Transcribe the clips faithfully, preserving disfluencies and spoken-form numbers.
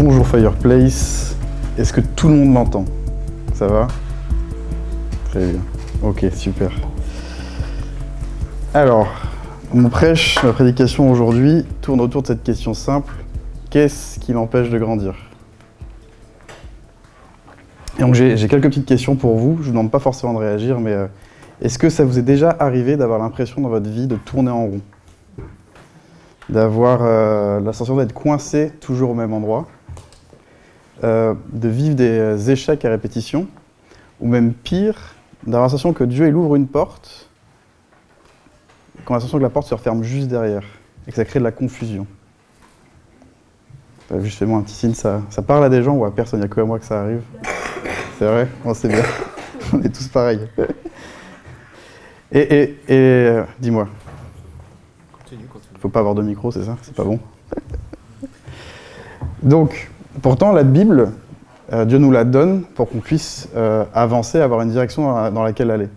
Bonjour Fireplace, est-ce que tout le monde m'entend? Ça va? Très bien, ok, super. Alors, mon prêche, ma prédication aujourd'hui tourne autour de cette question simple, qu'est-ce qui m'empêche de grandir? Et donc j'ai, j'ai quelques petites questions pour vous, je ne vous demande pas forcément de réagir, mais euh, est-ce que ça vous est déjà arrivé d'avoir l'impression dans votre vie de tourner en rond? D'avoir euh, la sensation d'être coincé toujours au même endroit? Euh, de vivre des échecs à répétition, ou même pire, d'avoir la sensation que Dieu il ouvre une porte, quand la sensation que la porte se referme juste derrière, et que ça crée de la confusion. T'as vu, je fais moi un petit signe, ça, ça parle à des gens ou à personne, il n'y a que à moi que ça arrive. C'est vrai, on sait bien, on est tous pareils. Et, et, et euh, dis-moi, continue, continue. Faut pas avoir de micro, c'est ça? C'est pas bon. Donc, pourtant, la Bible, euh, Dieu nous la donne pour qu'on puisse euh, avancer, avoir une direction dans, la, dans laquelle aller.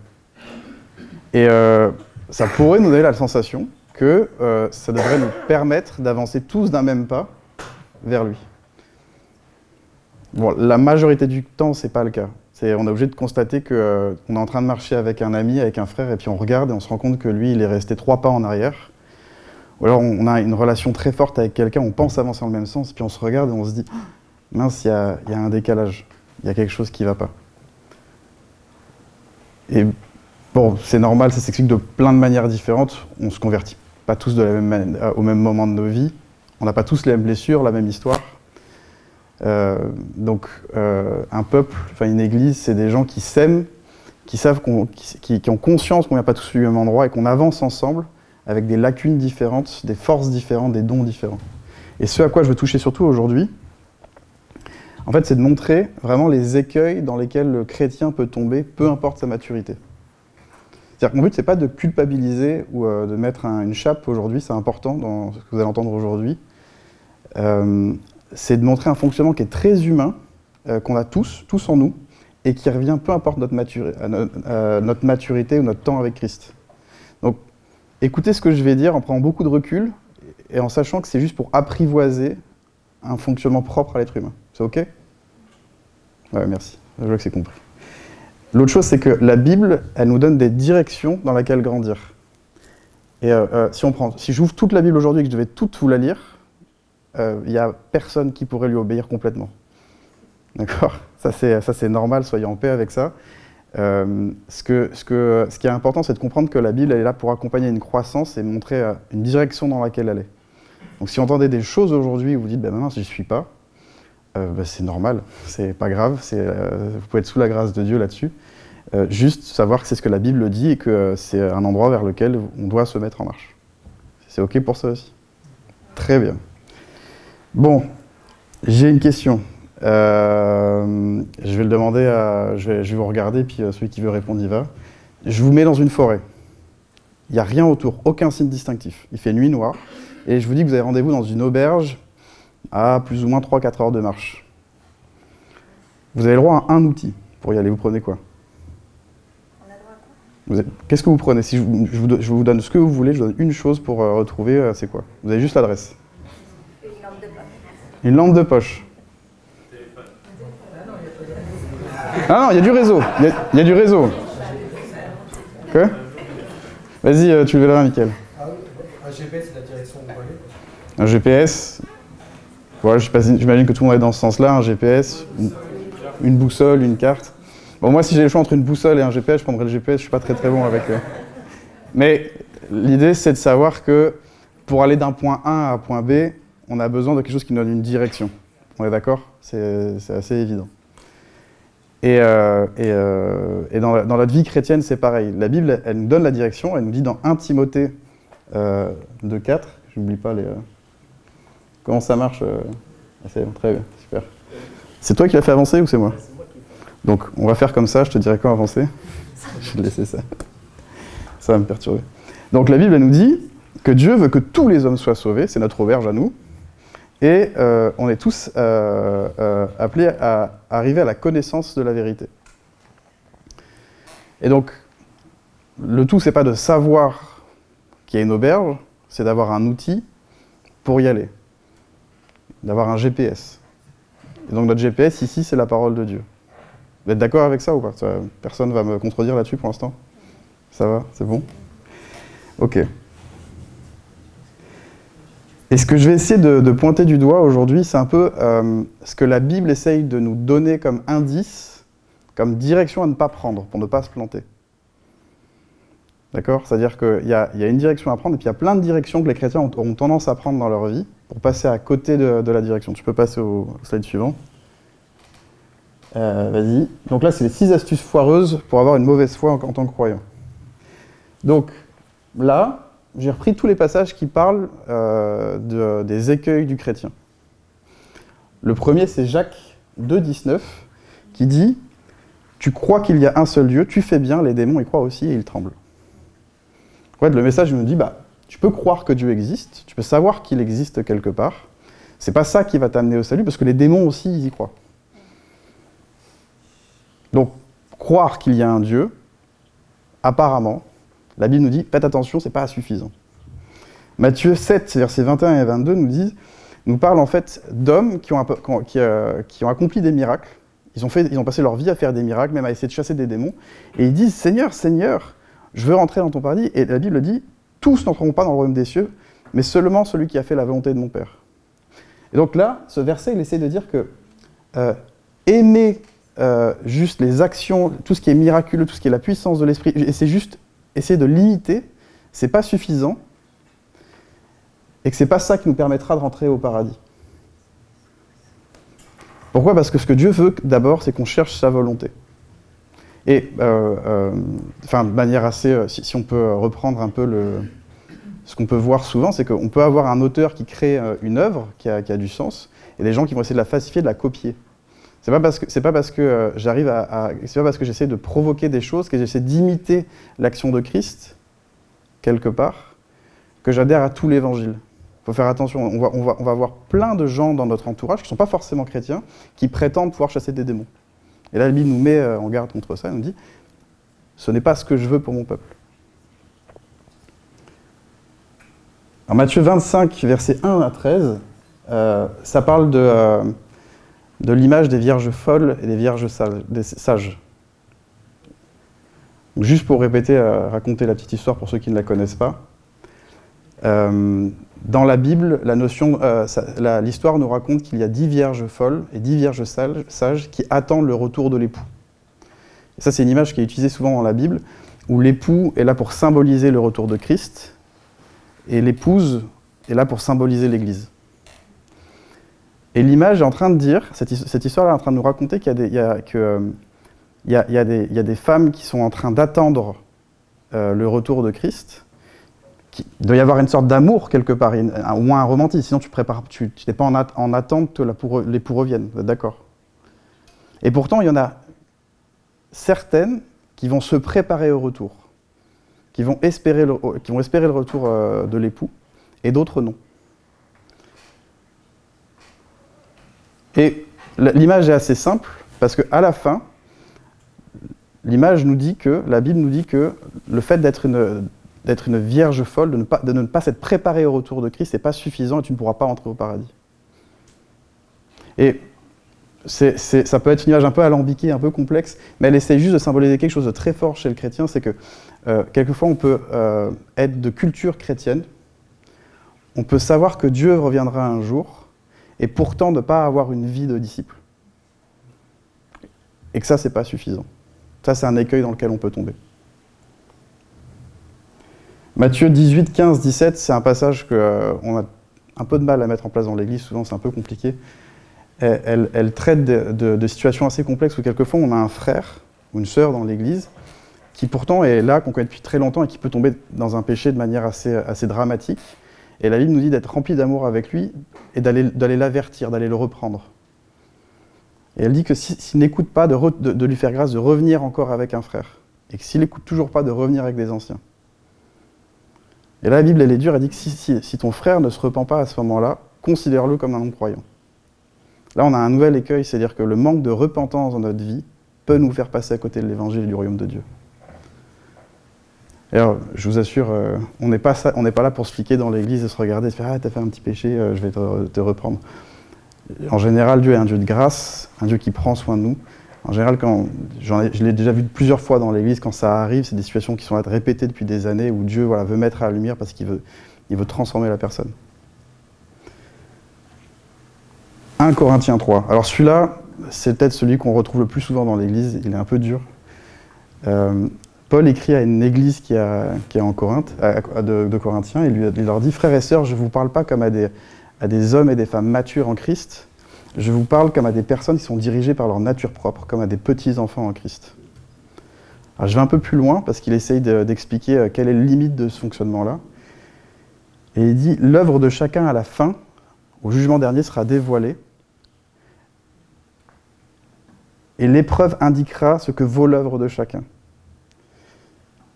Et euh, ça pourrait nous donner la sensation que euh, ça devrait nous permettre d'avancer tous d'un même pas vers lui. Bon, la majorité du temps, c'est pas le cas. C'est, on est obligé de constater qu'on euh, est en train de marcher avec un ami, avec un frère, et puis on regarde et on se rend compte que lui, il est resté trois pas en arrière. Ou alors on a une relation très forte avec quelqu'un, on pense avancer dans le même sens, puis on se regarde et on se dit « mince, il y, y a un décalage, il y a quelque chose qui ne va pas ». Et bon, c'est normal, ça s'explique de plein de manières différentes, on ne se convertit pas tous de la même, au même moment de nos vies, on n'a pas tous les mêmes blessures, la même histoire. Euh, donc euh, un peuple, enfin une église, c'est des gens qui s'aiment, qui, savent qu'on, qui, qui, qui ont conscience qu'on n'a pas tous eu le même endroit et qu'on avance ensemble, avec des lacunes différentes, des forces différentes, des dons différents. Et ce à quoi je veux toucher surtout aujourd'hui, en fait, c'est de montrer vraiment les écueils dans lesquels le chrétien peut tomber, peu importe sa maturité. C'est-à-dire que mon but, c'est pas de culpabiliser ou euh, de mettre un, une chape aujourd'hui, c'est important dans ce que vous allez entendre aujourd'hui. Euh, c'est de montrer un fonctionnement qui est très humain, euh, qu'on a tous, tous en nous, et qui revient peu importe notre, maturi- euh, euh, notre maturité ou notre temps avec Christ. Donc, écoutez ce que je vais dire en prenant beaucoup de recul et en sachant que c'est juste pour apprivoiser un fonctionnement propre à l'être humain. C'est ok? Ouais, merci. Je vois que c'est compris. L'autre chose, c'est que la Bible, elle nous donne des directions dans lesquelles grandir. Et euh, euh, si on prend, si j'ouvre toute la Bible aujourd'hui et que je devais toute vous la lire, il euh, n'y a personne qui pourrait lui obéir complètement. D'accord? Ça c'est, ça, c'est normal, soyez en paix avec ça. Euh, ce, que, ce, que, ce qui est important, c'est de comprendre que la Bible, elle est là pour accompagner une croissance et montrer une direction dans laquelle elle est. Donc si vous entendez des choses aujourd'hui où vous dites bah, « maintenant, si je ne suis pas euh, », bah, c'est normal, c'est pas grave, c'est, euh, vous pouvez être sous la grâce de Dieu là-dessus. Euh, juste savoir que c'est ce que la Bible dit et que euh, c'est un endroit vers lequel on doit se mettre en marche. C'est ok pour ça aussi? Très bien. Bon, j'ai une question. Euh, je vais le demander, à, je, vais, je vais vous regarder, puis celui qui veut répondre, il va. Je vous mets dans une forêt. Il n'y a rien autour, aucun signe distinctif. Il fait nuit noire. Et je vous dis que vous avez rendez-vous dans une auberge à plus ou moins trois à quatre heures de marche. Vous avez le droit à un outil pour y aller. Vous prenez quoi? On a le droit à quoi? Vous avez, qu'est-ce que vous prenez? Si je vous, je, vous, je vous donne ce que vous voulez, je vous donne une chose pour euh, retrouver, euh, c'est quoi? Vous avez juste l'adresse. Une lampe de poche. Une lampe de poche. Ah non, il y a du réseau, il y, y a du réseau. Quoi? Vas-y, tu le verras, Mickaël. Un G P S, c'est la direction où on va aller. Un G P S? Bon, je sais pas, j'imagine que tout le monde est dans ce sens-là, un G P S, une, une boussole, une carte. Bon, moi, si j'ai le choix entre une boussole et un G P S, je prendrais le G P S, je suis pas très très bon avec... Euh. Mais l'idée, c'est de savoir que pour aller d'un point A à un point B, on a besoin de quelque chose qui nous donne une direction. On est d'accord? C'est, c'est assez évident. Et, euh, et, euh, et dans, la, dans notre vie chrétienne, c'est pareil. La Bible, elle nous donne la direction, elle nous dit dans un Timothée euh, deux quatre, je n'oublie pas les... Euh, comment ça marche euh, c'est, très bien, super. C'est toi qui l'as fait avancer ou c'est moi? Donc, on va faire comme ça, je te dirai quand avancer. Je vais te laisser ça. Ça va me perturber. Donc la Bible, elle nous dit que Dieu veut que tous les hommes soient sauvés, c'est notre auberge à nous. Et euh, on est tous euh, euh, appelés à arriver à la connaissance de la vérité. Et donc, le tout, c'est pas de savoir qu'il y a une auberge, c'est d'avoir un outil pour y aller, d'avoir un G P S. Et donc notre G P S ici, c'est la parole de Dieu. Vous êtes d'accord avec ça ou pas? Personne ne va me contredire là-dessus pour l'instant? Ça va? C'est bon? Ok. Et ce que je vais essayer de, de pointer du doigt aujourd'hui, c'est un peu euh, ce que la Bible essaye de nous donner comme indice, comme direction à ne pas prendre, pour ne pas se planter. D'accord? C'est-à-dire qu'il y, y a une direction à prendre, et puis il y a plein de directions que les chrétiens ont, ont tendance à prendre dans leur vie, pour passer à côté de, de la direction. Tu peux passer au, au slide suivant. Euh, vas-y. Donc là, c'est les six astuces foireuses pour avoir une mauvaise foi en, en tant que croyant. Donc, là, j'ai repris tous les passages qui parlent euh, de, des écueils du chrétien. Le premier, c'est Jacques deux dix-neuf, qui dit « Tu crois qu'il y a un seul Dieu, tu fais bien, les démons y croient aussi et ils tremblent. » En fait, le message me dit « Bah, tu peux croire que Dieu existe, tu peux savoir qu'il existe quelque part. C'est pas ça qui va t'amener au salut, parce que les démons aussi, ils y croient. » Donc, croire qu'il y a un Dieu, apparemment, la Bible nous dit, faites attention, c'est pas suffisant. Matthieu sept, versets vingt et un et vingt-deux nous disent, nous parle en fait d'hommes qui ont, un peu, qui, euh, qui ont accompli des miracles. Ils ont, fait, ils ont passé leur vie à faire des miracles, même à essayer de chasser des démons. Et ils disent, Seigneur, Seigneur, je veux rentrer dans ton paradis. Et la Bible dit, tous n'entreront pas dans le royaume des cieux, mais seulement celui qui a fait la volonté de mon Père. Et donc là, ce verset, il essaie de dire que euh, aimer euh, juste les actions, tout ce qui est miraculeux, tout ce qui est la puissance de l'esprit, et c'est juste essayer de limiter, c'est pas suffisant, et que c'est pas ça qui nous permettra de rentrer au paradis. Pourquoi? Parce que ce que Dieu veut d'abord, c'est qu'on cherche sa volonté. Et, euh, euh, enfin, de manière assez, euh, si, si on peut reprendre un peu le, ce qu'on peut voir souvent, c'est qu'on peut avoir un auteur qui crée euh, une œuvre qui a, qui a du sens, et des gens qui vont essayer de la falsifier, de la copier. C'est pas parce que c'est pas parce que euh, j'arrive à, à c'est pas parce que j'essaie de provoquer des choses, que j'essaie d'imiter l'action de Christ quelque part, que j'adhère à tout l'Évangile. Faut faire attention, on va on va on va avoir plein de gens dans notre entourage qui sont pas forcément chrétiens, qui prétendent pouvoir chasser des démons. Et là, la Bible nous met euh, en garde contre ça, elle nous dit ce n'est pas ce que je veux pour mon peuple. Alors Matthieu vingt-cinq, versets un à treize, euh, ça parle de euh, de l'image des vierges folles et des vierges sages. Donc juste pour répéter, euh, raconter la petite histoire pour ceux qui ne la connaissent pas, euh, dans la Bible, la notion, euh, ça, la, l'histoire nous raconte qu'il y a dix vierges folles et dix vierges sages, sages qui attendent le retour de l'époux. Et ça, c'est une image qui est utilisée souvent dans la Bible, où l'époux est là pour symboliser le retour de Christ, et l'épouse est là pour symboliser l'Église. Et l'image est en train de dire, cette histoire-là est en train de nous raconter qu'il y a des, il y a, que, euh, il y a, il y a des, il y a des femmes qui sont en train d'attendre euh, le retour de Christ. Qui, il doit y avoir une sorte d'amour quelque part, une, un, ou un romantisme, sinon tu prépares, tu n'es pas en, at, en attente que la pour, les pour reviennent, d'accord? Et pourtant, il y en a certaines qui vont se préparer au retour, qui vont espérer le, qui vont espérer le retour euh, de l'époux, et d'autres non. Et l'image est assez simple, parce qu'à la fin, l'image nous dit que, la Bible nous dit que le fait d'être une, d'être une vierge folle, de ne pas, de ne pas s'être préparée au retour de Christ, n'est pas suffisant et tu ne pourras pas entrer au paradis. Et c'est, c'est, ça peut être une image un peu alambiquée, un peu complexe, mais elle essaie juste de symboliser quelque chose de très fort chez le chrétien, c'est que euh, quelquefois on peut euh, être de culture chrétienne, on peut savoir que Dieu reviendra un jour, et pourtant ne pas avoir une vie de disciple. Et que ça, c'est pas suffisant. Ça, c'est un écueil dans lequel on peut tomber. Matthieu dix-huit, quinze, dix-sept, c'est un passage qu'on euh, a un peu de mal à mettre en place dans l'Église, souvent c'est un peu compliqué. Elle, elle, elle traite de, de, de situations assez complexes où quelquefois on a un frère ou une sœur dans l'Église qui pourtant est là, qu'on connaît depuis très longtemps et qui peut tomber dans un péché de manière assez, assez dramatique. Et la Bible nous dit d'être rempli d'amour avec lui et d'aller, d'aller l'avertir, d'aller le reprendre. Et elle dit que s'il si, si n'écoute pas, de, re, de, de lui faire grâce de revenir encore avec un frère. Et que s'il n'écoute toujours pas, de revenir avec des anciens. Et là, la Bible, elle est dure, elle dit que si, si, si ton frère ne se repent pas à ce moment-là, considère-le comme un non-croyant. Là, on a un nouvel écueil, c'est-à-dire que le manque de repentance dans notre vie peut nous faire passer à côté de l'Évangile et du royaume de Dieu. Alors, je vous assure, euh, on n'est pas, pas là pour se fliquer dans l'église et se regarder et se faire « Ah, t'as fait un petit péché, euh, je vais te, te reprendre ». En général, Dieu est un Dieu de grâce, un Dieu qui prend soin de nous. En général, quand, j'en ai, je l'ai déjà vu plusieurs fois dans l'Église, quand ça arrive, c'est des situations qui sont à être répétées depuis des années, où Dieu voilà, veut mettre à la lumière parce qu'il veut, il veut transformer la personne. un Corinthiens trois. Alors celui-là, c'est peut-être celui qu'on retrouve le plus souvent dans l'Église, il est un peu dur. Euh, Paul écrit à une église qui est en Corinthe, à, de, de Corinthiens, et lui, il leur dit « Frères et sœurs, je ne vous parle pas comme à des, à des hommes et des femmes matures en Christ, je vous parle comme à des personnes qui sont dirigées par leur nature propre, comme à des petits-enfants en Christ. » Alors je vais un peu plus loin, parce qu'il essaye de, d'expliquer quelle est la limite de ce fonctionnement-là. Et il dit « L'œuvre de chacun à la fin, au jugement dernier, sera dévoilée, et l'épreuve indiquera ce que vaut l'œuvre de chacun.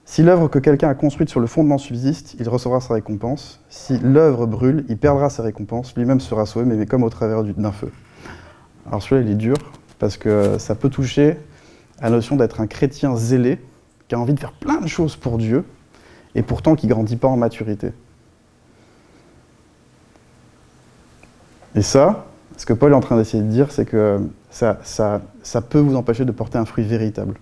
Si l'œuvre que quelqu'un a construite sur le fondement subsiste, il recevra sa récompense. Si l'œuvre brûle, il perdra sa récompense, lui-même sera sauvé, mais comme au travers d'un feu. » Alors celui-là, il est dur, parce que ça peut toucher à la notion d'être un chrétien zélé, qui a envie de faire plein de choses pour Dieu, et pourtant qui ne grandit pas en maturité. Et ça, ce que Paul est en train d'essayer de dire, c'est que ça, ça, ça peut vous empêcher de porter un fruit véritable.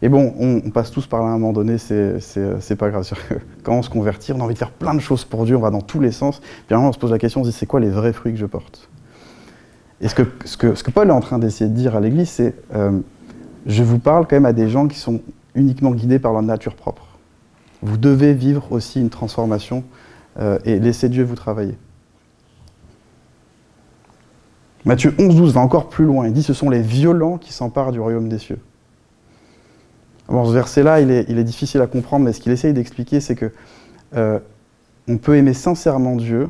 Et bon, on, on passe tous par là à un moment donné, c'est, c'est, c'est pas grave. C'est-à-dire que quand on se convertit, on a envie de faire plein de choses pour Dieu, on va dans tous les sens. Puis à un moment, on se pose la question, on se dit, c'est quoi les vrais fruits que je porte ? Et ce que, ce que, ce que Paul est en train d'essayer de dire à l'Église, c'est euh, je vous parle quand même à des gens qui sont uniquement guidés par leur nature propre. Vous devez vivre aussi une transformation euh, et laisser Dieu vous travailler. Matthieu onze douze va encore plus loin, il dit « Ce sont les violents qui s'emparent du royaume des cieux ». Bon, ce verset-là, il est, il est difficile à comprendre, mais ce qu'il essaye d'expliquer, c'est que euh, on peut aimer sincèrement Dieu,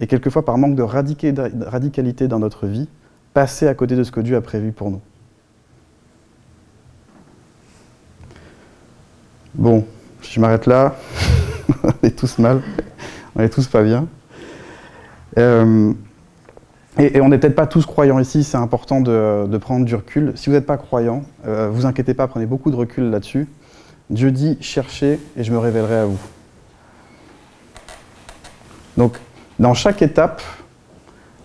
et quelquefois, par manque de radicalité dans notre vie, passer à côté de ce que Dieu a prévu pour nous. Bon, je m'arrête là, on est tous mal, on est tous pas bien. Euh, Et, et on n'est peut-être pas tous croyants ici, c'est important de, de prendre du recul. Si vous n'êtes pas croyant, euh, vous inquiétez pas, prenez beaucoup de recul là-dessus. Dieu dit « Cherchez et je me révélerai à vous ». Donc, dans chaque étape,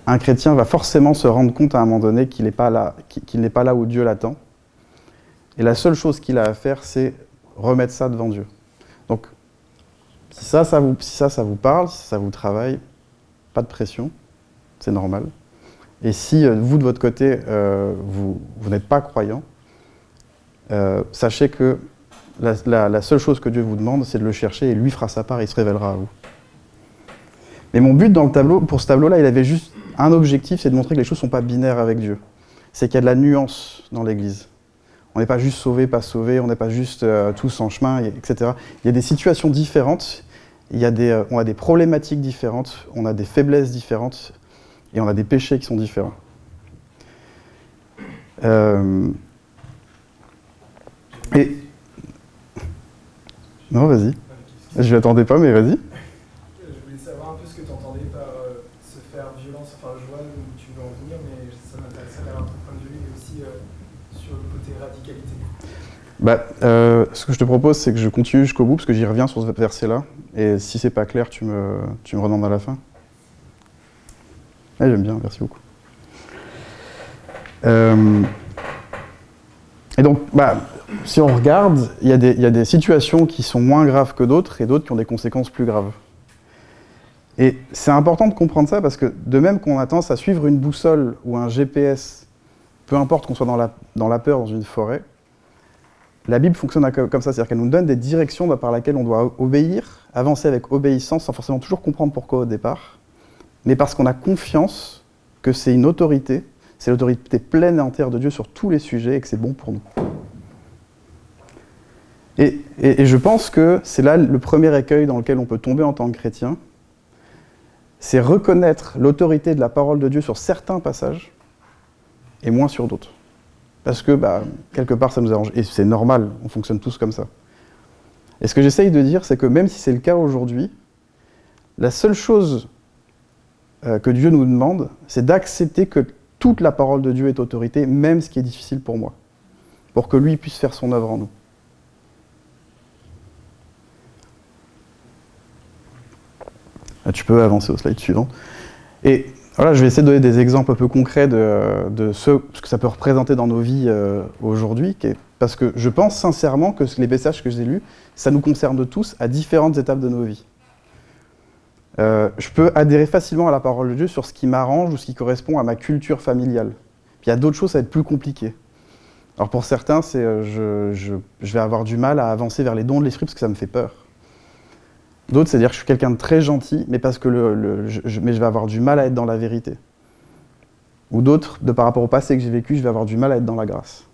un chrétien va forcément se rendre compte à un moment donné qu'il n'est pas là, qu'il n'est pas là où Dieu l'attend. Et la seule chose qu'il a à faire, c'est remettre ça devant Dieu. Donc, si ça, ça vous, si ça, ça vous parle, si ça vous travaille, pas de pression. C'est normal. Et si euh, vous, de votre côté, euh, vous, vous n'êtes pas croyant, euh, sachez que la, la, la seule chose que Dieu vous demande, c'est de le chercher, et lui fera sa part, et il se révélera à vous. Mais mon but dans le tableau, pour ce tableau-là, il avait juste un objectif, c'est de montrer que les choses ne sont pas binaires avec Dieu. C'est qu'il y a de la nuance dans l'Église. On n'est pas juste sauvé, pas sauvé, on n'est pas juste euh, tous en chemin, et cetera. Il y a des situations différentes, il y a des, euh, on a des problématiques différentes, on a des faiblesses différentes, et on a des péchés qui sont différents. Euh... Et... Non, vas-y. Je ne l'attendais pas, mais vas-y. Je voulais savoir un peu ce que tu entendais par euh, se faire violence, enfin je vois où tu veux en venir, mais ça m'intéressait d'avoir ton point de vue, mais aussi euh, sur le côté radicalité. Bah, euh, ce que je te propose, c'est que je continue jusqu'au bout, parce que j'y reviens sur ce verset-là, et si c'est pas clair, tu me, tu me redemandes à la fin. Ah, j'aime bien, merci beaucoup. Euh, et donc, bah, si on regarde, il y, y a des situations qui sont moins graves que d'autres et d'autres qui ont des conséquences plus graves. Et c'est important de comprendre ça parce que de même qu'on a tendance à suivre une boussole ou un G P S, peu importe qu'on soit dans la, dans la peur, dans une forêt, la Bible fonctionne comme ça, c'est-à-dire qu'elle nous donne des directions par lesquelles on doit obéir, avancer avec obéissance sans forcément toujours comprendre pourquoi au départ, mais parce qu'on a confiance que c'est une autorité, c'est l'autorité pleine et entière de Dieu sur tous les sujets et que c'est bon pour nous. Et, et, et je pense que c'est là le premier écueil dans lequel on peut tomber en tant que chrétien, c'est reconnaître l'autorité de la parole de Dieu sur certains passages et moins sur d'autres. Parce que, bah, quelque part, ça nous arrange. Et c'est normal, on fonctionne tous comme ça. Et ce que j'essaye de dire, c'est que même si c'est le cas aujourd'hui, la seule chose que Dieu nous demande, c'est d'accepter que toute la parole de Dieu est autorité, même ce qui est difficile pour moi, pour que lui puisse faire son œuvre en nous. Tu peux avancer au slide suivant. Et Voilà, je vais essayer de donner des exemples un peu concrets de, de ce, ce que ça peut représenter dans nos vies euh, aujourd'hui, parce que je pense sincèrement que les messages que j'ai lus, ça nous concerne tous à différentes étapes de nos vies. Euh, je peux adhérer facilement à la parole de Dieu sur ce qui m'arrange ou ce qui correspond à ma culture familiale. Puis il y a d'autres choses, ça va être plus compliqué. Alors pour certains, c'est euh, je, je, je vais avoir du mal à avancer vers les dons de l'esprit parce que ça me fait peur. D'autres, c'est-à-dire que je suis quelqu'un de très gentil, mais, parce que le, le, je, mais je vais avoir du mal à être dans la vérité. Ou d'autres, de par rapport au passé que j'ai vécu, je vais avoir du mal à être dans la grâce.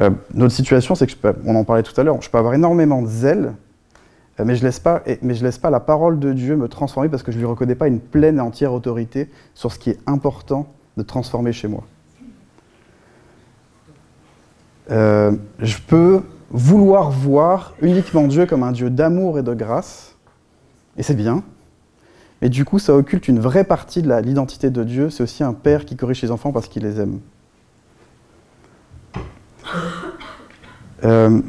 Euh, notre situation, c'est que, je peux, on en parlait tout à l'heure, je peux avoir énormément de zèle, mais je laisse pas, mais je laisse pas la parole de Dieu me transformer parce que je lui reconnais pas une pleine et entière autorité sur ce qui est important de transformer chez moi. Euh, je peux vouloir voir uniquement Dieu comme un Dieu d'amour et de grâce, et c'est bien, mais du coup ça occulte une vraie partie de la, l'identité de Dieu, c'est aussi un père qui corrige ses enfants parce qu'il les aime. Euh,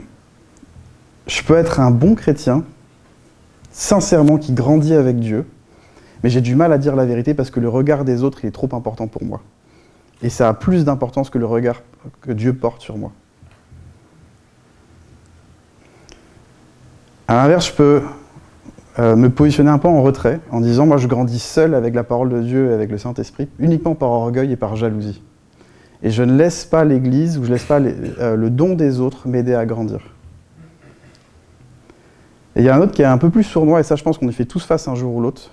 je peux être un bon chrétien, sincèrement, qui grandit avec Dieu, mais j'ai du mal à dire la vérité parce que le regard des autres il est trop important pour moi. Et ça a plus d'importance que le regard que Dieu porte sur moi. À l'inverse, je peux euh, me positionner un peu en retrait, en disant « Moi, je grandis seul avec la parole de Dieu et avec le Saint-Esprit, uniquement par orgueil et par jalousie. » Et je ne laisse pas l'Église, ou je ne laisse pas les, euh, le don des autres m'aider à grandir. Et il y a un autre qui est un peu plus sournois, et ça, je pense qu'on y fait tous face un jour ou l'autre,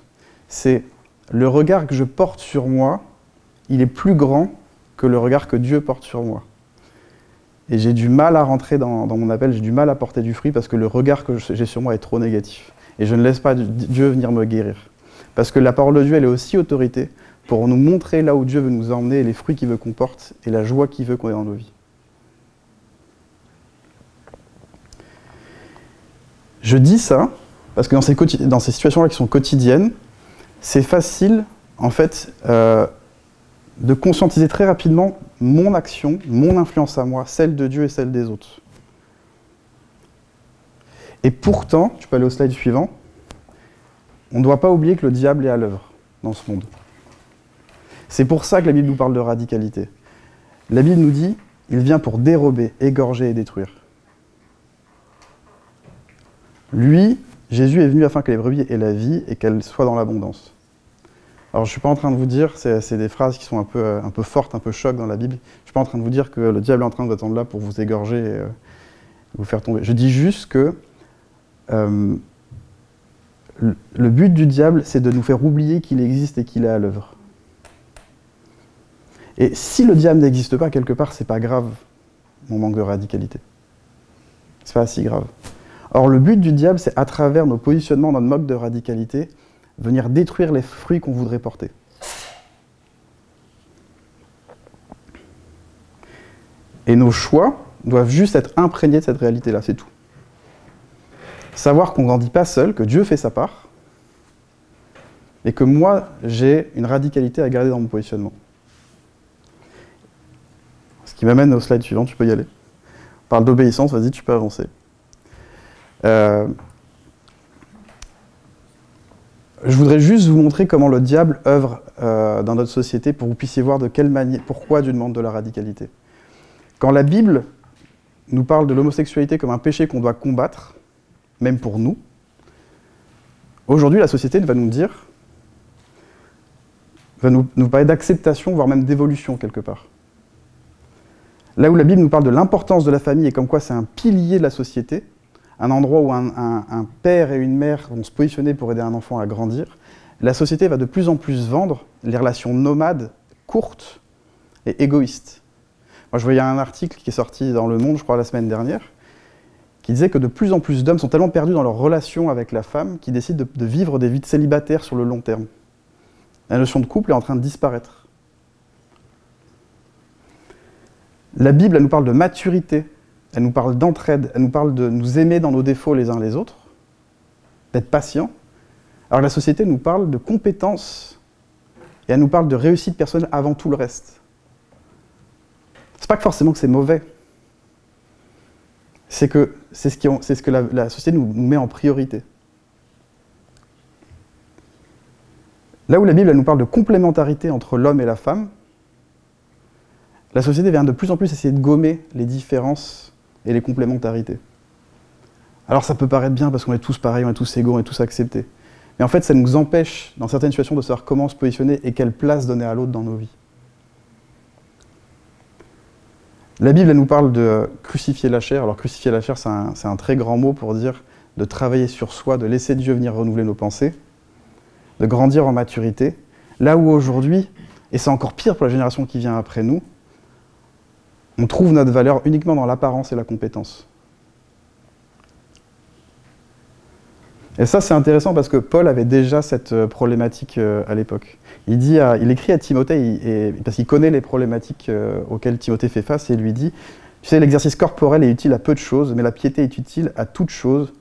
c'est le regard que je porte sur moi, il est plus grand que le regard que Dieu porte sur moi. Et j'ai du mal à rentrer dans, dans mon appel, j'ai du mal à porter du fruit parce que le regard que j'ai sur moi est trop négatif. Et je ne laisse pas Dieu venir me guérir. Parce que la parole de Dieu, elle est aussi autorité pour nous montrer là où Dieu veut nous emmener, les fruits qu'il veut qu'on porte et la joie qu'il veut qu'on ait dans nos vies. Je dis ça parce que dans ces, dans ces situations-là qui sont quotidiennes, c'est facile, en fait, euh, de conscientiser très rapidement mon action, mon influence à moi, celle de Dieu et celle des autres. Et pourtant, tu peux aller au slide suivant, on ne doit pas oublier que le diable est à l'œuvre dans ce monde. C'est pour ça que la Bible nous parle de radicalité. La Bible nous dit, il vient pour dérober, égorger et détruire. Lui, Jésus est venu afin que les brebis aient la vie et qu'elles soient dans l'abondance. Alors je ne suis pas en train de vous dire, c'est, c'est des phrases qui sont un peu, un peu fortes, un peu choc dans la Bible, je ne suis pas en train de vous dire que le diable est en train de vous attendre là pour vous égorger et euh, vous faire tomber. Je dis juste que euh, le but du diable, c'est de nous faire oublier qu'il existe et qu'il est à l'œuvre. Et si le diable n'existe pas quelque part, c'est pas grave, mon manque de radicalité. C'est pas si grave. Or le but du diable, c'est à travers nos positionnements, notre manque de radicalité, venir détruire les fruits qu'on voudrait porter. Et nos choix doivent juste être imprégnés de cette réalité-là, c'est tout. Savoir qu'on ne grandit pas seul, que Dieu fait sa part, et que moi, j'ai une radicalité à garder dans mon positionnement. Ce qui m'amène au slide suivant, tu peux y aller. On parle d'obéissance, vas-y, tu peux avancer. Euh... Je voudrais juste vous montrer comment le diable œuvre euh, dans notre société pour que vous puissiez voir de quelle manière, pourquoi Dieu demande de la radicalité. Quand la Bible nous parle de l'homosexualité comme un péché qu'on doit combattre, même pour nous, aujourd'hui la société va nous dire, va nous, nous parler d'acceptation, voire même d'évolution quelque part. Là où la Bible nous parle de l'importance de la famille et comme quoi c'est un pilier de la société, un endroit où un, un, un père et une mère vont se positionner pour aider un enfant à grandir, la société va de plus en plus vendre les relations nomades, courtes et égoïstes. Moi, je voyais un article qui est sorti dans Le Monde, je crois, la semaine dernière, qui disait que de plus en plus d'hommes sont tellement perdus dans leur relation avec la femme qu'ils décident de, de vivre des vies de célibataires sur le long terme. La notion de couple est en train de disparaître. La Bible, elle nous parle de maturité. Elle nous parle d'entraide, elle nous parle de nous aimer dans nos défauts les uns les autres, d'être patient. Alors la société nous parle de compétences et elle nous parle de réussite personnelle avant tout le reste. C'est pas que forcément que c'est mauvais. C'est que c'est ce, qui, c'est ce que la, la société nous, nous met en priorité. Là où la Bible elle nous parle de complémentarité entre l'homme et la femme, la société vient de plus en plus essayer de gommer les différences et les complémentarités. Alors ça peut paraître bien parce qu'on est tous pareils, on est tous égaux, on est tous acceptés. Mais en fait, ça nous empêche, dans certaines situations, de savoir comment se positionner et quelle place donner à l'autre dans nos vies. La Bible, elle nous parle de crucifier la chair. Alors crucifier la chair, c'est un, c'est un très grand mot pour dire de travailler sur soi, de laisser Dieu venir renouveler nos pensées, de grandir en maturité. Là où aujourd'hui, et c'est encore pire pour la génération qui vient après nous, on trouve notre valeur uniquement dans l'apparence et la compétence. Et ça, c'est intéressant parce que Paul avait déjà cette problématique à l'époque. Il dit à, il écrit à Timothée, et, parce qu'il connaît les problématiques auxquelles Timothée fait face, et il lui dit « Tu sais, l'exercice corporel est utile à peu de choses, mais la piété est utile à toute chose,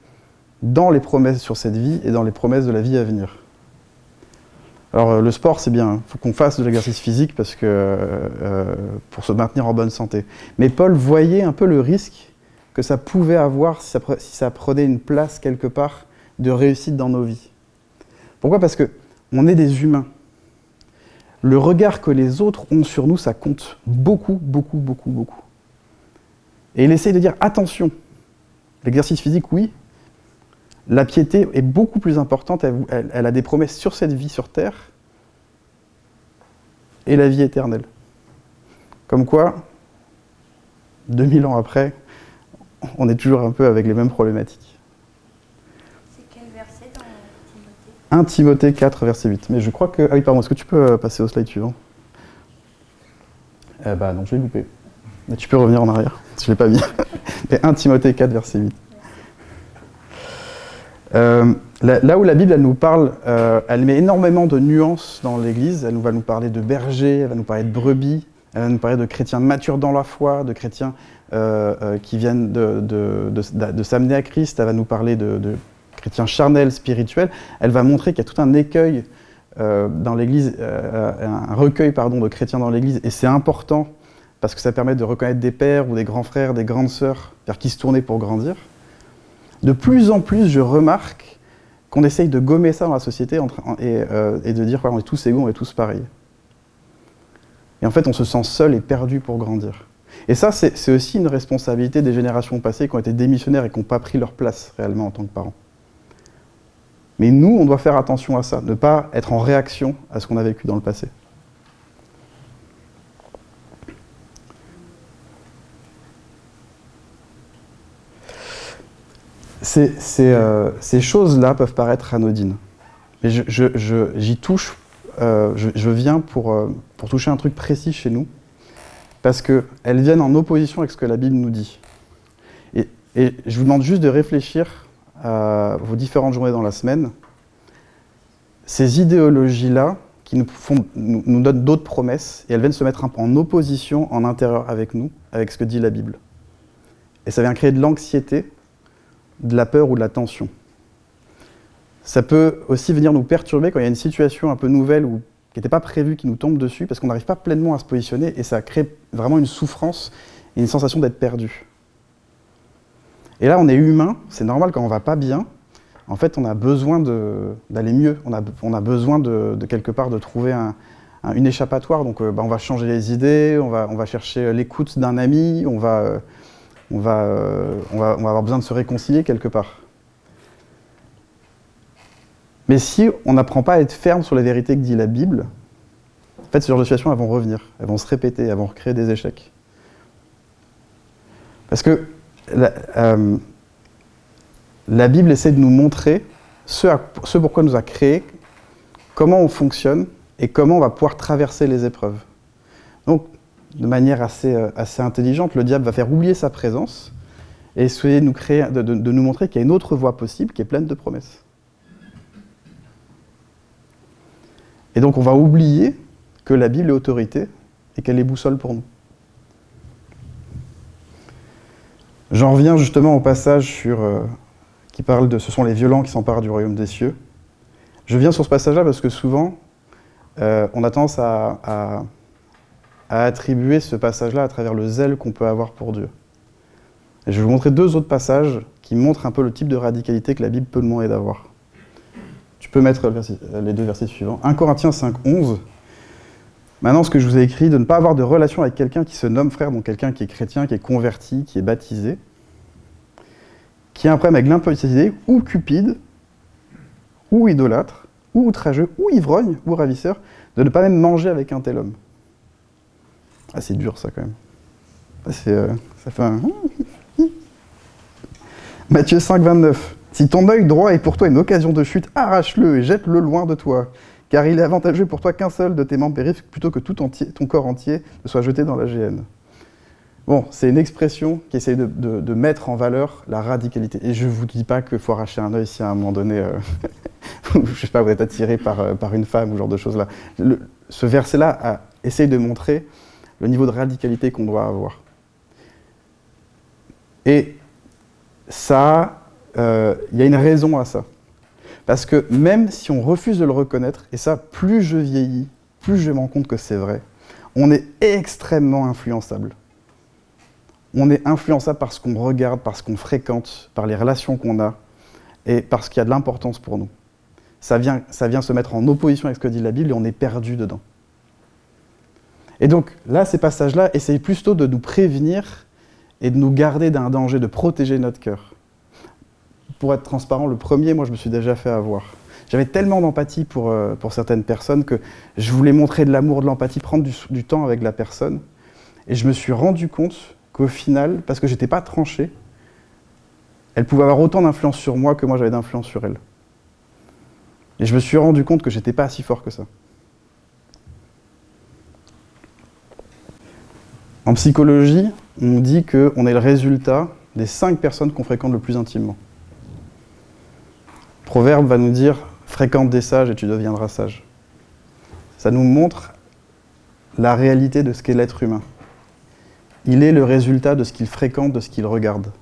dans les promesses sur cette vie et dans les promesses de la vie à venir. » Alors le sport, c'est bien, il faut qu'on fasse de l'exercice physique parce que, euh, pour se maintenir en bonne santé. Mais Paul voyait un peu le risque que ça pouvait avoir si ça, si ça prenait une place quelque part de réussite dans nos vies. Pourquoi ? Parce qu'on est des humains. Le regard que les autres ont sur nous, ça compte beaucoup, beaucoup, beaucoup, beaucoup. Et il essaye de dire, attention, l'exercice physique, oui, la piété est beaucoup plus importante, elle, elle, elle a des promesses sur cette vie sur terre et la vie éternelle. Comme quoi, deux mille ans après, on est toujours un peu avec les mêmes problématiques. un Timothée quatre, verset huit. Mais je crois que... Ah oui, pardon, est-ce que tu peux passer au slide suivant ? Eh ben non, je l'ai loupé. Mais tu peux revenir en arrière, je ne l'ai pas mis. Mais un Timothée quatre, verset huit. Euh, là, là où la Bible, elle nous parle, euh, elle met énormément de nuances dans l'Église. Elle va nous parler de bergers, elle va nous parler de brebis, elle va nous parler de chrétiens matures dans la foi, de chrétiens euh, euh, qui viennent de, de, de, de, de s'amener à Christ, elle va nous parler de... de chrétien charnel, spirituel, elle va montrer qu'il y a tout un écueil euh, dans l'Église, euh, un recueil pardon, de chrétiens dans l'Église, et c'est important parce que ça permet de reconnaître des pères ou des grands frères, des grandes sœurs vers qui se tourner pour grandir. De plus en plus, je remarque qu'on essaye de gommer ça dans la société et, euh, et de dire ouais, on est tous égaux, on est tous pareils. Et en fait, on se sent seul et perdu pour grandir. Et ça, c'est, c'est aussi une responsabilité des générations passées qui ont été démissionnaires et qui n'ont pas pris leur place réellement en tant que parents. Mais nous, on doit faire attention à ça, ne pas être en réaction à ce qu'on a vécu dans le passé. Ces, ces, euh, ces choses-là peuvent paraître anodines. Mais je, je, je, j'y touche, euh, je, je viens pour, euh, pour toucher un truc précis chez nous, parce qu'elles viennent en opposition avec ce que la Bible nous dit. Et, et je vous demande juste de réfléchir à vos différentes journées dans la semaine, ces idéologies-là qui nous, font, nous, nous donnent d'autres promesses et elles viennent se mettre un peu en opposition en intérieur avec nous, avec ce que dit la Bible. Et ça vient créer de l'anxiété, de la peur ou de la tension. Ça peut aussi venir nous perturber quand il y a une situation un peu nouvelle ou qui n'était pas prévue, qui nous tombe dessus, parce qu'on n'arrive pas pleinement à se positionner et ça crée vraiment une souffrance et une sensation d'être perdu. Et là, on est humain, c'est normal quand on ne va pas bien. En fait, on a besoin de, d'aller mieux, on a, on a besoin de, de quelque part de trouver un, un, une échappatoire. Donc, euh, bah, on va changer les idées, on va, on va chercher l'écoute d'un ami, on va, euh, on, va, euh, on, va, on va avoir besoin de se réconcilier quelque part. Mais si on n'apprend pas à être ferme sur les vérités que dit la Bible, en fait, ce genre de situations, elles vont revenir, elles vont se répéter, elles vont recréer des échecs. Parce que La, euh, la Bible essaie de nous montrer ce, à, ce pourquoi nous a créés, comment on fonctionne et comment on va pouvoir traverser les épreuves. Donc, de manière assez, assez intelligente, le diable va faire oublier sa présence et essayer de nous, créer, de, de, de nous montrer qu'il y a une autre voie possible qui est pleine de promesses. Et donc, on va oublier que la Bible est autorité et qu'elle est boussole pour nous. J'en reviens justement au passage sur, euh, qui parle de « ce sont les violents qui s'emparent du royaume des cieux ». Je viens sur ce passage-là parce que souvent, euh, on a tendance à, à, à attribuer ce passage-là à travers le zèle qu'on peut avoir pour Dieu. Et je vais vous montrer deux autres passages qui montrent un peu le type de radicalité que la Bible peut demander d'avoir. Tu, peux mettre le verset, les deux versets suivants. un Corinthiens cinq, onze. Maintenant, ce que je vous ai écrit, de ne pas avoir de relation avec quelqu'un qui se nomme frère, donc quelqu'un qui est chrétien, qui est converti, qui est baptisé, qui a un problème avec l'impudicité, ou cupide, ou idolâtre, ou outrageux, ou ivrogne, ou ravisseur, de ne pas même manger avec un tel homme. Ah, c'est dur, ça, quand même. Ah, c'est, euh, ça fait un... Matthieu cinq, vingt-neuf. « Si ton œil droit est pour toi une occasion de chute, arrache-le et jette-le loin de toi. » Car il est avantageux pour toi qu'un seul de tes membres périsse plutôt que tout entier, ton corps entier ne soit jeté dans la géhenne. Bon, c'est une expression qui essaie de, de, de mettre en valeur la radicalité. Et je ne vous dis pas qu'il faut arracher un œil si à un moment donné, euh, je ne sais pas, vous êtes attiré par, euh, par une femme ou ce genre de choses-là. Le, ce verset-là essaie de montrer le niveau de radicalité qu'on doit avoir. Et ça, il euh, y a une raison à ça. Parce que même si on refuse de le reconnaître, et ça, plus je vieillis, plus je me rends compte que c'est vrai, on est extrêmement influençable. On est influençable par ce qu'on regarde, par ce qu'on fréquente, par les relations qu'on a, et par ce qui a de l'importance pour nous. Ça vient, ça vient se mettre en opposition avec ce que dit la Bible, et on est perdu dedans. Et donc, là, ces passages-là essayent plutôt de nous prévenir et de nous garder d'un danger, de protéger notre cœur. Pour être transparent, le premier, moi, je me suis déjà fait avoir. J'avais tellement d'empathie pour, euh, pour certaines personnes que je voulais montrer de l'amour, de l'empathie, prendre du, du temps avec la personne. Et je me suis rendu compte qu'au final, parce que j'étais pas tranché, elle pouvait avoir autant d'influence sur moi que moi j'avais d'influence sur elle. Et je me suis rendu compte que j'étais pas si fort que ça. En psychologie, on dit qu'on est le résultat des cinq personnes qu'on fréquente le plus intimement. Proverbe va nous dire « fréquente des sages et tu deviendras sage ». Ça nous montre la réalité de ce qu'est l'être humain. Il est le résultat de ce qu'il fréquente, de ce qu'il regarde,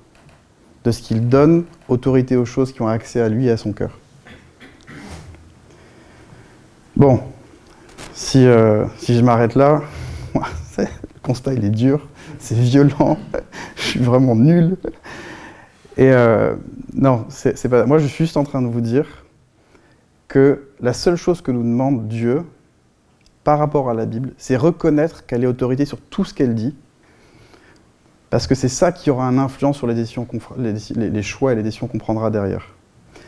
de ce qu'il donne autorité aux choses qui ont accès à lui et à son cœur. Bon, si, euh, si je m'arrête là, le constat il est dur, c'est violent, je suis vraiment nul. Et euh, non, c'est, c'est pas. Moi, je suis juste en train de vous dire que la seule chose que nous demande Dieu par rapport à la Bible, c'est reconnaître qu'elle est autorité sur tout ce qu'elle dit, parce que c'est ça qui aura un influence sur les décisions qu'on, les, les, les choix et les décisions qu'on prendra derrière.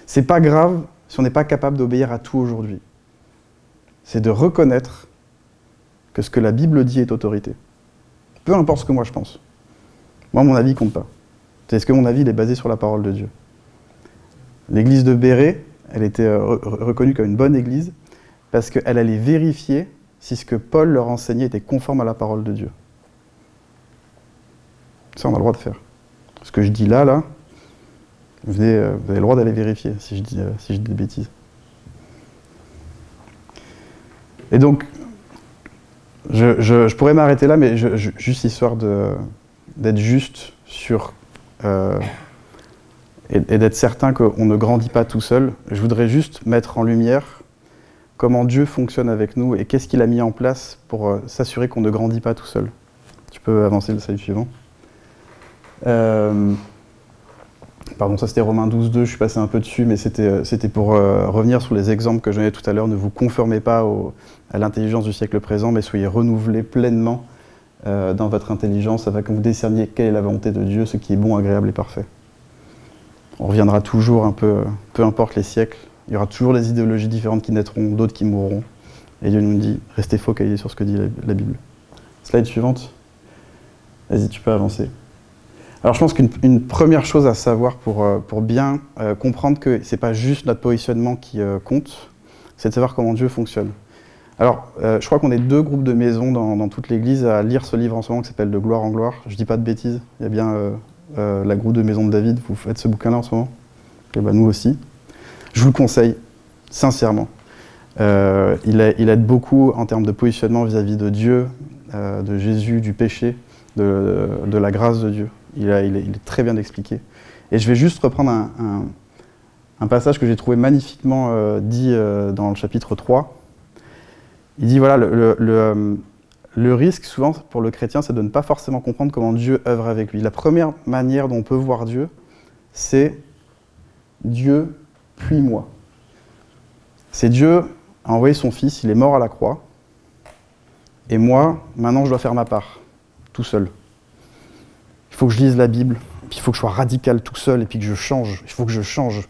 C'est pas grave si on n'est pas capable d'obéir à tout aujourd'hui. C'est de reconnaître que ce que la Bible dit est autorité. Peu importe ce que moi je pense. Moi, mon avis compte pas. C'est ce que mon avis il est basé sur la parole de Dieu. L'église de Béret, elle était re- reconnue comme une bonne église parce qu'elle allait vérifier si ce que Paul leur enseignait était conforme à la parole de Dieu. Ça, on a le droit de faire. Ce que je dis là, là, vous avez, vous avez le droit d'aller vérifier si je dis, si je dis des bêtises. Et donc, je, je, je pourrais m'arrêter là, mais je, je, juste histoire de, d'être juste sur... Euh, et, et d'être certain qu'on ne grandit pas tout seul. Je voudrais juste mettre en lumière comment Dieu fonctionne avec nous et qu'est-ce qu'il a mis en place pour euh, s'assurer qu'on ne grandit pas tout seul. Tu peux avancer le slide suivant. Euh, pardon, ça c'était Romains douze, deux, je suis passé un peu dessus, mais c'était, c'était pour euh, revenir sur les exemples que je donnais tout à l'heure. Ne vous conformez pas au, à l'intelligence du siècle présent, mais soyez renouvelés pleinement Euh, dans votre intelligence, afin que vous discerniez quelle est la volonté de Dieu, ce qui est bon, agréable et parfait. On reviendra toujours un peu, euh, peu importe les siècles, il y aura toujours des idéologies différentes qui naîtront, d'autres qui mourront, et Dieu nous dit, restez focalisés sur ce que dit la, la Bible. Slide suivante. Vas-y, tu peux avancer. Alors je pense qu'une une première chose à savoir pour, euh, pour bien euh, comprendre que c'est pas juste notre positionnement qui euh, compte, c'est de savoir comment Dieu fonctionne. Alors, euh, je crois qu'on est deux groupes de maisons dans, dans toute l'Église à lire ce livre en ce moment qui s'appelle « De gloire en gloire ». Je dis pas de bêtises, il y a bien euh, euh, la groupe de Maisons de David, vous faites ce bouquin-là en ce moment. Et ben nous aussi. Je vous le conseille, sincèrement. Euh, il, a, il aide beaucoup en termes de positionnement vis-à-vis de Dieu, euh, de Jésus, du péché, de, de la grâce de Dieu. Il, a, il, est, il est très bien expliqué. Et je vais juste reprendre un, un, un passage que j'ai trouvé magnifiquement euh, dit euh, dans le chapitre trois. Il dit, voilà, le, le, le, le risque, souvent, pour le chrétien, c'est de ne pas forcément comprendre comment Dieu œuvre avec lui. La première manière dont on peut voir Dieu, c'est « Dieu, puis moi ». C'est Dieu a envoyé son Fils, il est mort à la croix, et moi, maintenant, je dois faire ma part, tout seul. Il faut que je lise la Bible, puis il faut que je sois radical tout seul, et puis que je change, il faut que je change.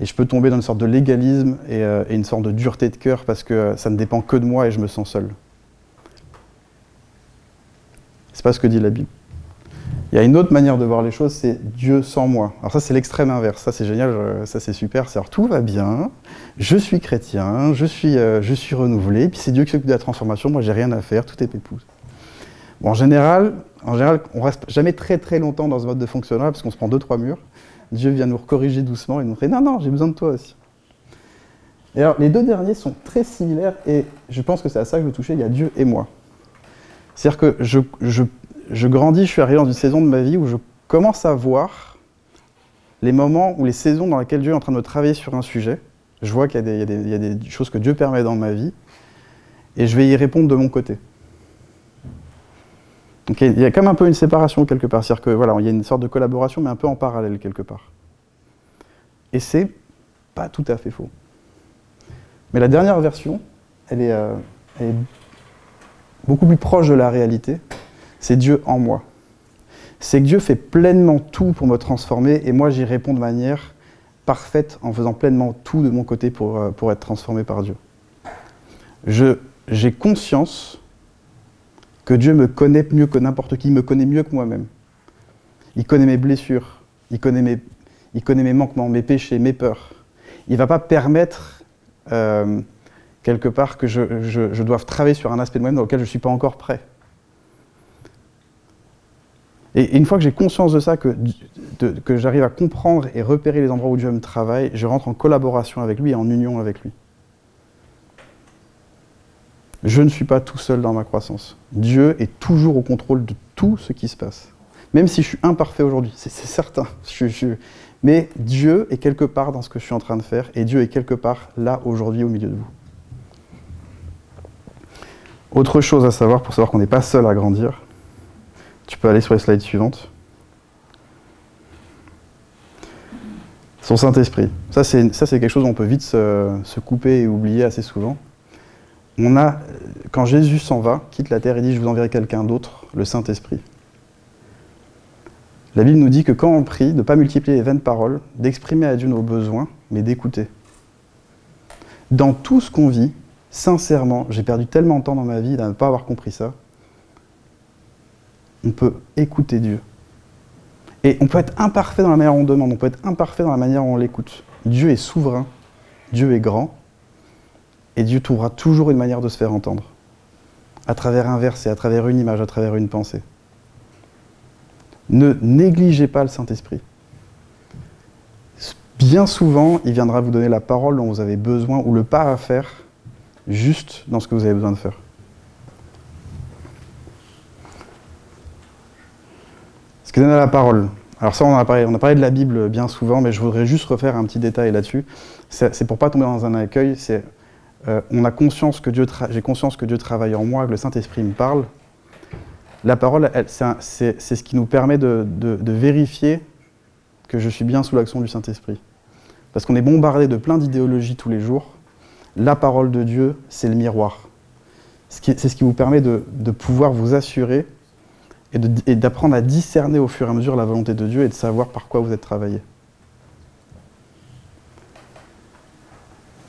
Et je peux tomber dans une sorte de légalisme et, euh, et une sorte de dureté de cœur, parce que ça ne dépend que de moi et je me sens seul. C'est pas ce que dit la Bible. Il y a une autre manière de voir les choses, c'est Dieu sans moi. Alors ça, c'est l'extrême inverse, ça c'est génial, ça c'est super, c'est alors tout va bien, je suis chrétien, je suis, euh, je suis renouvelé, puis c'est Dieu qui s'occupe de la transformation, moi j'ai rien à faire, tout est pépouze. Bon, en général, en général, on reste jamais très très longtemps dans ce mode de fonctionnement, parce qu'on se prend deux, trois murs, Dieu vient nous corriger doucement et nous dire « Non, non, j'ai besoin de toi aussi ». Et alors, les deux derniers sont très similaires, et je pense que c'est à ça que je veux toucher, il y a Dieu et moi. C'est-à-dire que je... je Je grandis, je suis arrivé dans une saison de ma vie où je commence à voir les moments ou les saisons dans lesquelles Dieu est en train de me travailler sur un sujet. Je vois qu'il y a des, il y a des, il y a des choses que Dieu permet dans ma vie et je vais y répondre de mon côté. Donc il y a comme un peu une séparation quelque part, c'est-à-dire que voilà, il y a une sorte de collaboration mais un peu en parallèle quelque part. Et c'est pas tout à fait faux. Mais la dernière version, elle est, euh, elle est beaucoup plus proche de la réalité. C'est Dieu en moi. C'est que Dieu fait pleinement tout pour me transformer et moi j'y réponds de manière parfaite en faisant pleinement tout de mon côté pour, pour être transformé par Dieu. Je, j'ai conscience que Dieu me connaît mieux que n'importe qui, il me connaît mieux que moi-même. Il connaît mes blessures, il connaît mes, il connaît mes manquements, mes péchés, mes peurs. Il ne va pas permettre euh, quelque part que je, je, je doive travailler sur un aspect de moi-même dans lequel je ne suis pas encore prêt. Et une fois que j'ai conscience de ça, que, de, que j'arrive à comprendre et repérer les endroits où Dieu me travaille, je rentre en collaboration avec lui et en union avec lui. Je ne suis pas tout seul dans ma croissance. Dieu est toujours au contrôle de tout ce qui se passe. Même si je suis imparfait aujourd'hui, c'est, c'est certain. Je, je, mais Dieu est quelque part dans ce que je suis en train de faire et Dieu est quelque part là, aujourd'hui, au milieu de vous. Autre chose à savoir, pour savoir qu'on n'est pas seul à grandir, tu peux aller sur les slides suivantes. Son Saint-Esprit. Ça c'est, ça, c'est quelque chose où on peut vite se, se couper et oublier assez souvent. On a, quand Jésus s'en va, quitte la terre et dit « Je vous enverrai quelqu'un d'autre, le Saint-Esprit ». La Bible nous dit que quand on prie, de ne pas multiplier les vaines paroles, d'exprimer à Dieu nos besoins, mais d'écouter. Dans tout ce qu'on vit, sincèrement, j'ai perdu tellement de temps dans ma vie à ne pas avoir compris ça, on peut écouter Dieu. Et on peut être imparfait dans la manière dont on demande, on peut être imparfait dans la manière dont on l'écoute. Dieu est souverain, Dieu est grand, et Dieu trouvera toujours une manière de se faire entendre. À travers un verset, à travers une image, à travers une pensée. Ne négligez pas le Saint-Esprit. Bien souvent, il viendra vous donner la parole dont vous avez besoin, ou le pas à faire, juste dans ce que vous avez besoin de faire. Ce qui donne la parole. Alors ça, on a, parlé, on a parlé de la Bible bien souvent, mais je voudrais juste refaire un petit détail là-dessus. C'est, c'est pour pas tomber dans un accueil, c'est euh, on a conscience que Dieu tra- j'ai conscience que Dieu travaille en moi, que le Saint-Esprit me parle. La parole, elle, c'est, un, c'est, c'est ce qui nous permet de, de, de vérifier que je suis bien sous l'action du Saint-Esprit. Parce qu'on est bombardé de plein d'idéologies tous les jours. La parole de Dieu, c'est le miroir. Ce qui, c'est ce qui vous permet de, de pouvoir vous assurer Et, de, et d'apprendre à discerner au fur et à mesure la volonté de Dieu et de savoir par quoi vous êtes travaillé.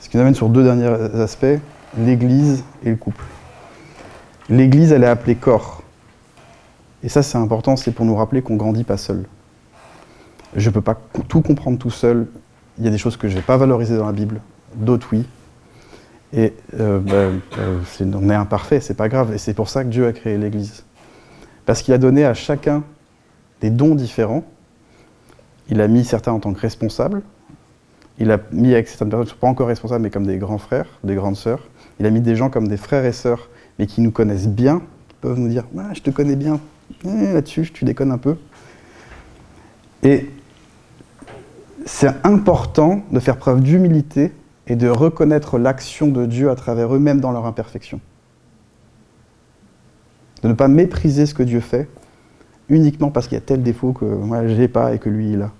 Ce qui nous amène sur deux derniers aspects, l'Église et le couple. L'Église, elle est appelée corps. Et ça, c'est important, c'est pour nous rappeler qu'on ne grandit pas seul. Je ne peux pas tout comprendre tout seul. Il y a des choses que je ne vais pas valoriser dans la Bible, d'autres oui. Et euh, bah, euh, c'est, on est imparfait, c'est pas grave. Et c'est pour ça que Dieu a créé l'Église. Parce qu'il a donné à chacun des dons différents. Il a mis certains en tant que responsables. Il a mis avec certaines personnes qui ne sont pas encore responsables, mais comme des grands frères, des grandes sœurs. Il a mis des gens comme des frères et sœurs, mais qui nous connaissent bien, qui peuvent nous dire ah, « je te connais bien, eh, là-dessus, tu déconnes un peu ». Et c'est important de faire preuve d'humilité et de reconnaître l'action de Dieu à travers eux-mêmes dans leur imperfection. De ne pas mépriser ce que Dieu fait, uniquement parce qu'il y a tel défaut que moi je n'ai pas et que lui il a.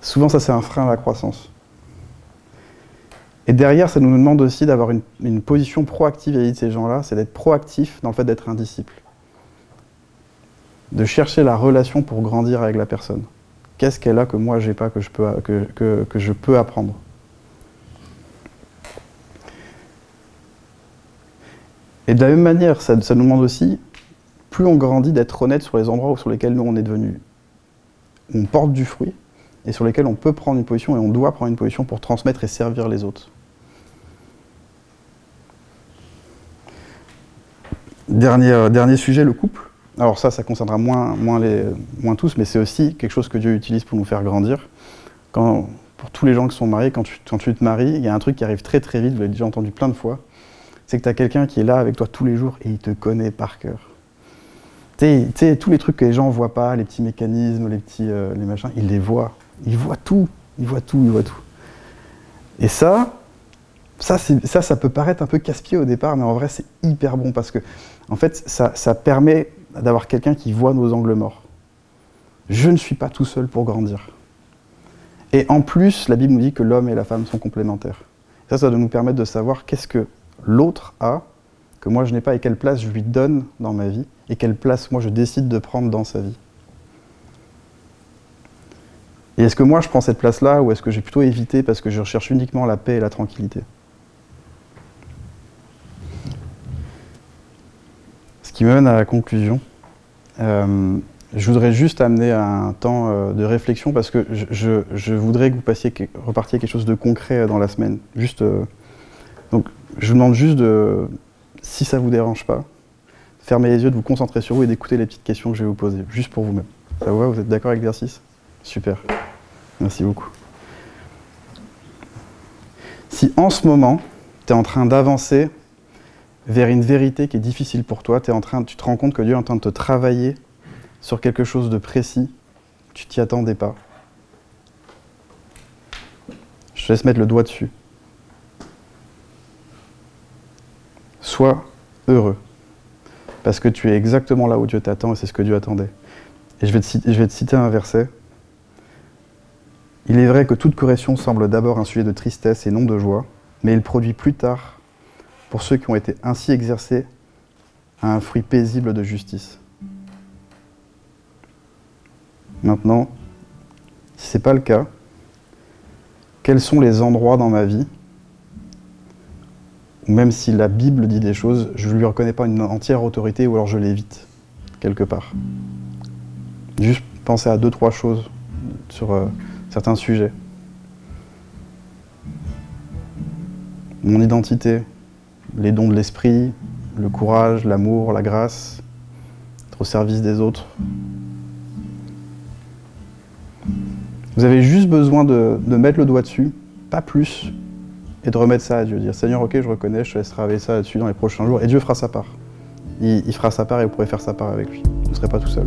Souvent ça c'est un frein à la croissance. Et derrière, ça nous demande aussi d'avoir une, une position proactive vis-à-vis de ces gens-là, c'est d'être proactif dans le fait d'être un disciple. De chercher la relation pour grandir avec la personne. Qu'est-ce qu'elle a que moi j'ai pas, que je peux, que, que, que je peux apprendre ? Et de la même manière, ça, ça nous demande aussi, plus on grandit, d'être honnête sur les endroits sur lesquels nous on est devenus. On porte du fruit, et sur lesquels on peut prendre une position, et on doit prendre une position pour transmettre et servir les autres. Dernier, euh, dernier sujet, le couple. Alors ça, ça concernera moins, moins, les, moins tous, mais c'est aussi quelque chose que Dieu utilise pour nous faire grandir. Quand, pour tous les gens qui sont mariés, quand tu, quand tu te maries, il y a un truc qui arrive très très vite, vous l'avez déjà entendu plein de fois, c'est que tu as quelqu'un qui est là avec toi tous les jours et il te connaît par cœur. Tu sais, tous les trucs que les gens ne voient pas, les petits mécanismes, les petits euh, les machins, ils les voient. Ils voient tout, ils voient tout, ils voient tout. Et ça, ça, c'est, ça, ça peut paraître un peu casse-pied au départ, mais en vrai, c'est hyper bon parce que, en fait, ça, ça permet d'avoir quelqu'un qui voit nos angles morts. Je ne suis pas tout seul pour grandir. Et en plus, la Bible nous dit que l'homme et la femme sont complémentaires. Ça, ça doit nous permettre de savoir qu'est-ce que l'autre a, que moi je n'ai pas, et quelle place je lui donne dans ma vie, et quelle place moi je décide de prendre dans sa vie. Et est-ce que moi je prends cette place-là, ou est-ce que j'ai plutôt évité parce que je recherche uniquement la paix et la tranquillité ? Ce qui me mène à la conclusion. Euh, je voudrais juste amener un temps de réflexion, parce que je, je, je voudrais que vous passiez, repartiez quelque chose de concret dans la semaine. Juste, euh, donc, je vous demande juste de, si ça ne vous dérange pas, fermer les yeux, de vous concentrer sur vous et d'écouter les petites questions que je vais vous poser, juste pour vous-même. Ça vous va ? Vous êtes d'accord avec l'exercice ? Super. Merci beaucoup. Si en ce moment, tu es en train d'avancer vers une vérité qui est difficile pour toi, t'es en train, tu te rends compte que Dieu est en train de te travailler sur quelque chose de précis, tu t'y attendais pas. Je te laisse mettre le doigt dessus. Sois heureux. Parce que tu es exactement là où Dieu t'attend, et c'est ce que Dieu attendait. Et je vais te citer, je vais te citer un verset. « Il est vrai que toute correction semble d'abord un sujet de tristesse et non de joie, mais il produit plus tard, pour ceux qui ont été ainsi exercés, à un fruit paisible de justice. » Maintenant, si ce n'est pas le cas, quels sont les endroits dans ma vie où, même si la Bible dit des choses, je ne lui reconnais pas une entière autorité, ou alors je l'évite, quelque part. Juste penser à deux, trois choses sur euh, certains sujets. Mon identité, les dons de l'esprit, le courage, l'amour, la grâce, être au service des autres. Vous avez juste besoin de, de mettre le doigt dessus, pas plus, et de remettre ça à Dieu. Dire « Seigneur, ok, je reconnais, je te laisse travailler ça là-dessus dans les prochains jours. » Et Dieu fera sa part. Il, il fera sa part et vous pourrez faire sa part avec lui. Vous ne serez pas tout seul.